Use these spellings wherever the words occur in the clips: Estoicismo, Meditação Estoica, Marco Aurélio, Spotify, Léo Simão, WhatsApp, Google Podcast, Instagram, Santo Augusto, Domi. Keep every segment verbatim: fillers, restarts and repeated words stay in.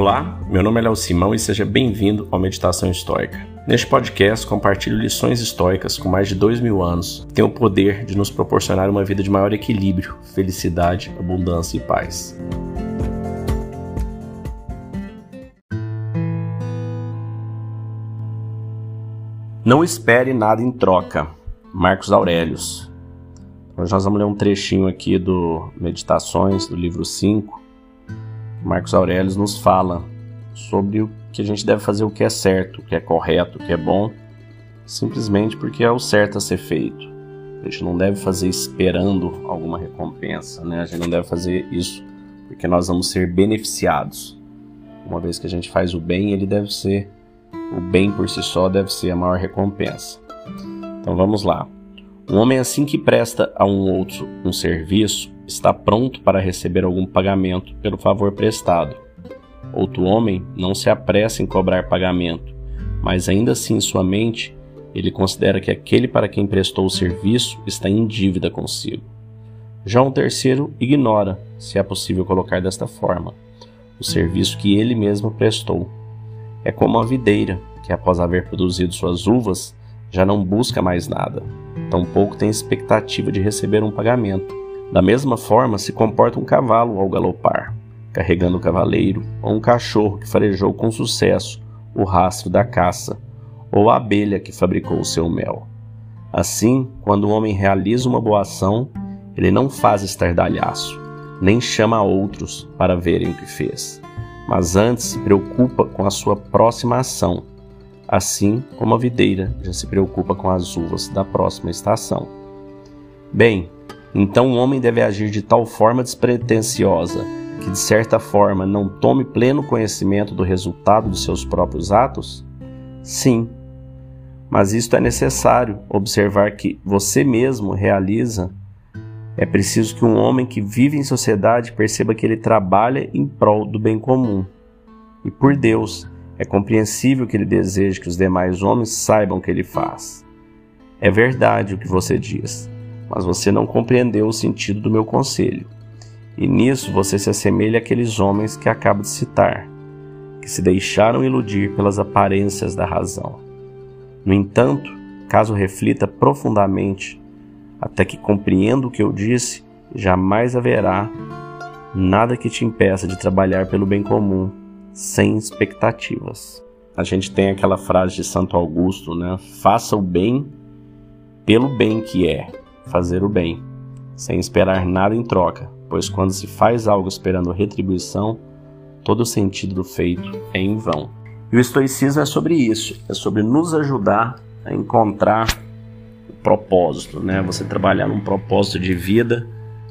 Olá, meu nome é Léo Simão e seja bem-vindo ao Meditação Estoica. Neste podcast, compartilho lições estoicas com mais de dois mil anos que têm o poder de nos proporcionar uma vida de maior equilíbrio, felicidade, abundância e paz. Não espere nada em troca. Marco Aurélio. Hoje nós vamos ler um trechinho aqui do Meditações, do livro cinco. Marco Aurélio nos fala sobre o que a gente deve fazer, o que é certo, o que é correto, o que é bom, simplesmente porque é o certo a ser feito. A gente não deve fazer esperando alguma recompensa, né? A gente não deve fazer isso porque nós vamos ser beneficiados. Uma vez que a gente faz o bem, ele deve ser... O bem por si só deve ser a maior recompensa. Então vamos lá. Um homem assim que presta a um outro um serviço, está pronto para receber algum pagamento pelo favor prestado. Outro homem não se apressa em cobrar pagamento, mas ainda assim em sua mente, ele considera que aquele para quem prestou o serviço está em dívida consigo. Já um terceiro ignora, se é possível colocar desta forma, o serviço que ele mesmo prestou. É como a videira, que após haver produzido suas uvas, já não busca mais nada. Tampouco tem expectativa de receber um pagamento. Da mesma forma, se comporta um cavalo ao galopar, carregando o cavaleiro, ou um cachorro que farejou com sucesso o rastro da caça, ou a abelha que fabricou o seu mel. Assim, quando o homem realiza uma boa ação, ele não faz estardalhaço, nem chama a outros para verem o que fez. Mas antes se preocupa com a sua próxima ação, assim como a videira já se preocupa com as uvas da próxima estação. Bem, então o homem deve agir de tal forma despretensiosa que, de certa forma, não tome pleno conhecimento do resultado dos seus próprios atos? Sim, mas isto é necessário observar que você mesmo realiza. É preciso que um homem que vive em sociedade perceba que ele trabalha em prol do bem comum. E por Deus, é compreensível que ele deseje que os demais homens saibam o que ele faz. É verdade o que você diz, mas você não compreendeu o sentido do meu conselho. E nisso você se assemelha àqueles homens que acabo de citar, que se deixaram iludir pelas aparências da razão. No entanto, caso reflita profundamente, até que compreenda o que eu disse, jamais haverá nada que te impeça de trabalhar pelo bem comum, sem expectativas. A gente tem aquela frase de Santo Augusto, né? Faça o bem pelo bem que é, fazer o bem, sem esperar nada em troca, pois quando se faz algo esperando retribuição, todo o sentido do feito é em vão. E o estoicismo é sobre isso, é sobre nos ajudar a encontrar propósito, né? Você trabalhar num propósito de vida,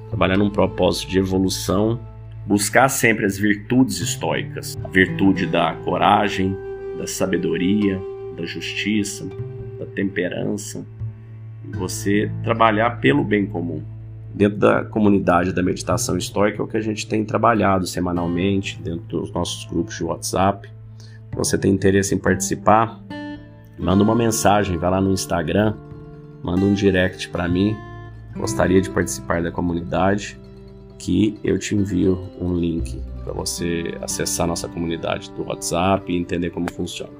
trabalhar num propósito de evolução, buscar sempre as virtudes estoicas, a virtude da coragem, da sabedoria, da justiça, da temperança, e você trabalhar pelo bem comum. Dentro da comunidade da meditação estoica é o que a gente tem trabalhado semanalmente, dentro dos nossos grupos de WhatsApp. Se você tem interesse em participar, manda uma mensagem, vai lá no Instagram, manda um direct para mim, gostaria de participar da comunidade, que eu te envio um link para você acessar nossa comunidade do WhatsApp e entender como funciona.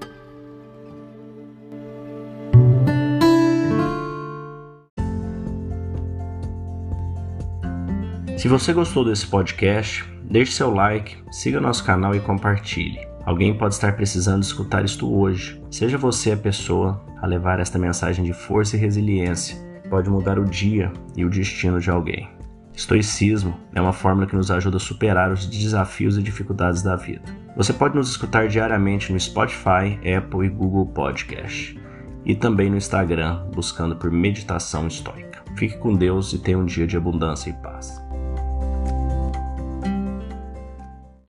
Se você gostou desse podcast, deixe seu like, siga nosso canal e compartilhe. Alguém pode estar precisando escutar isto hoje. Seja você a pessoa a levar esta mensagem de força e resiliência. Pode mudar o dia e o destino de alguém. Estoicismo é uma fórmula que nos ajuda a superar os desafios e dificuldades da vida. Você pode nos escutar diariamente no Spotify, Apple e Google Podcast. E também no Instagram, buscando por Meditação Estoica. Fique com Deus e tenha um dia de abundância e paz.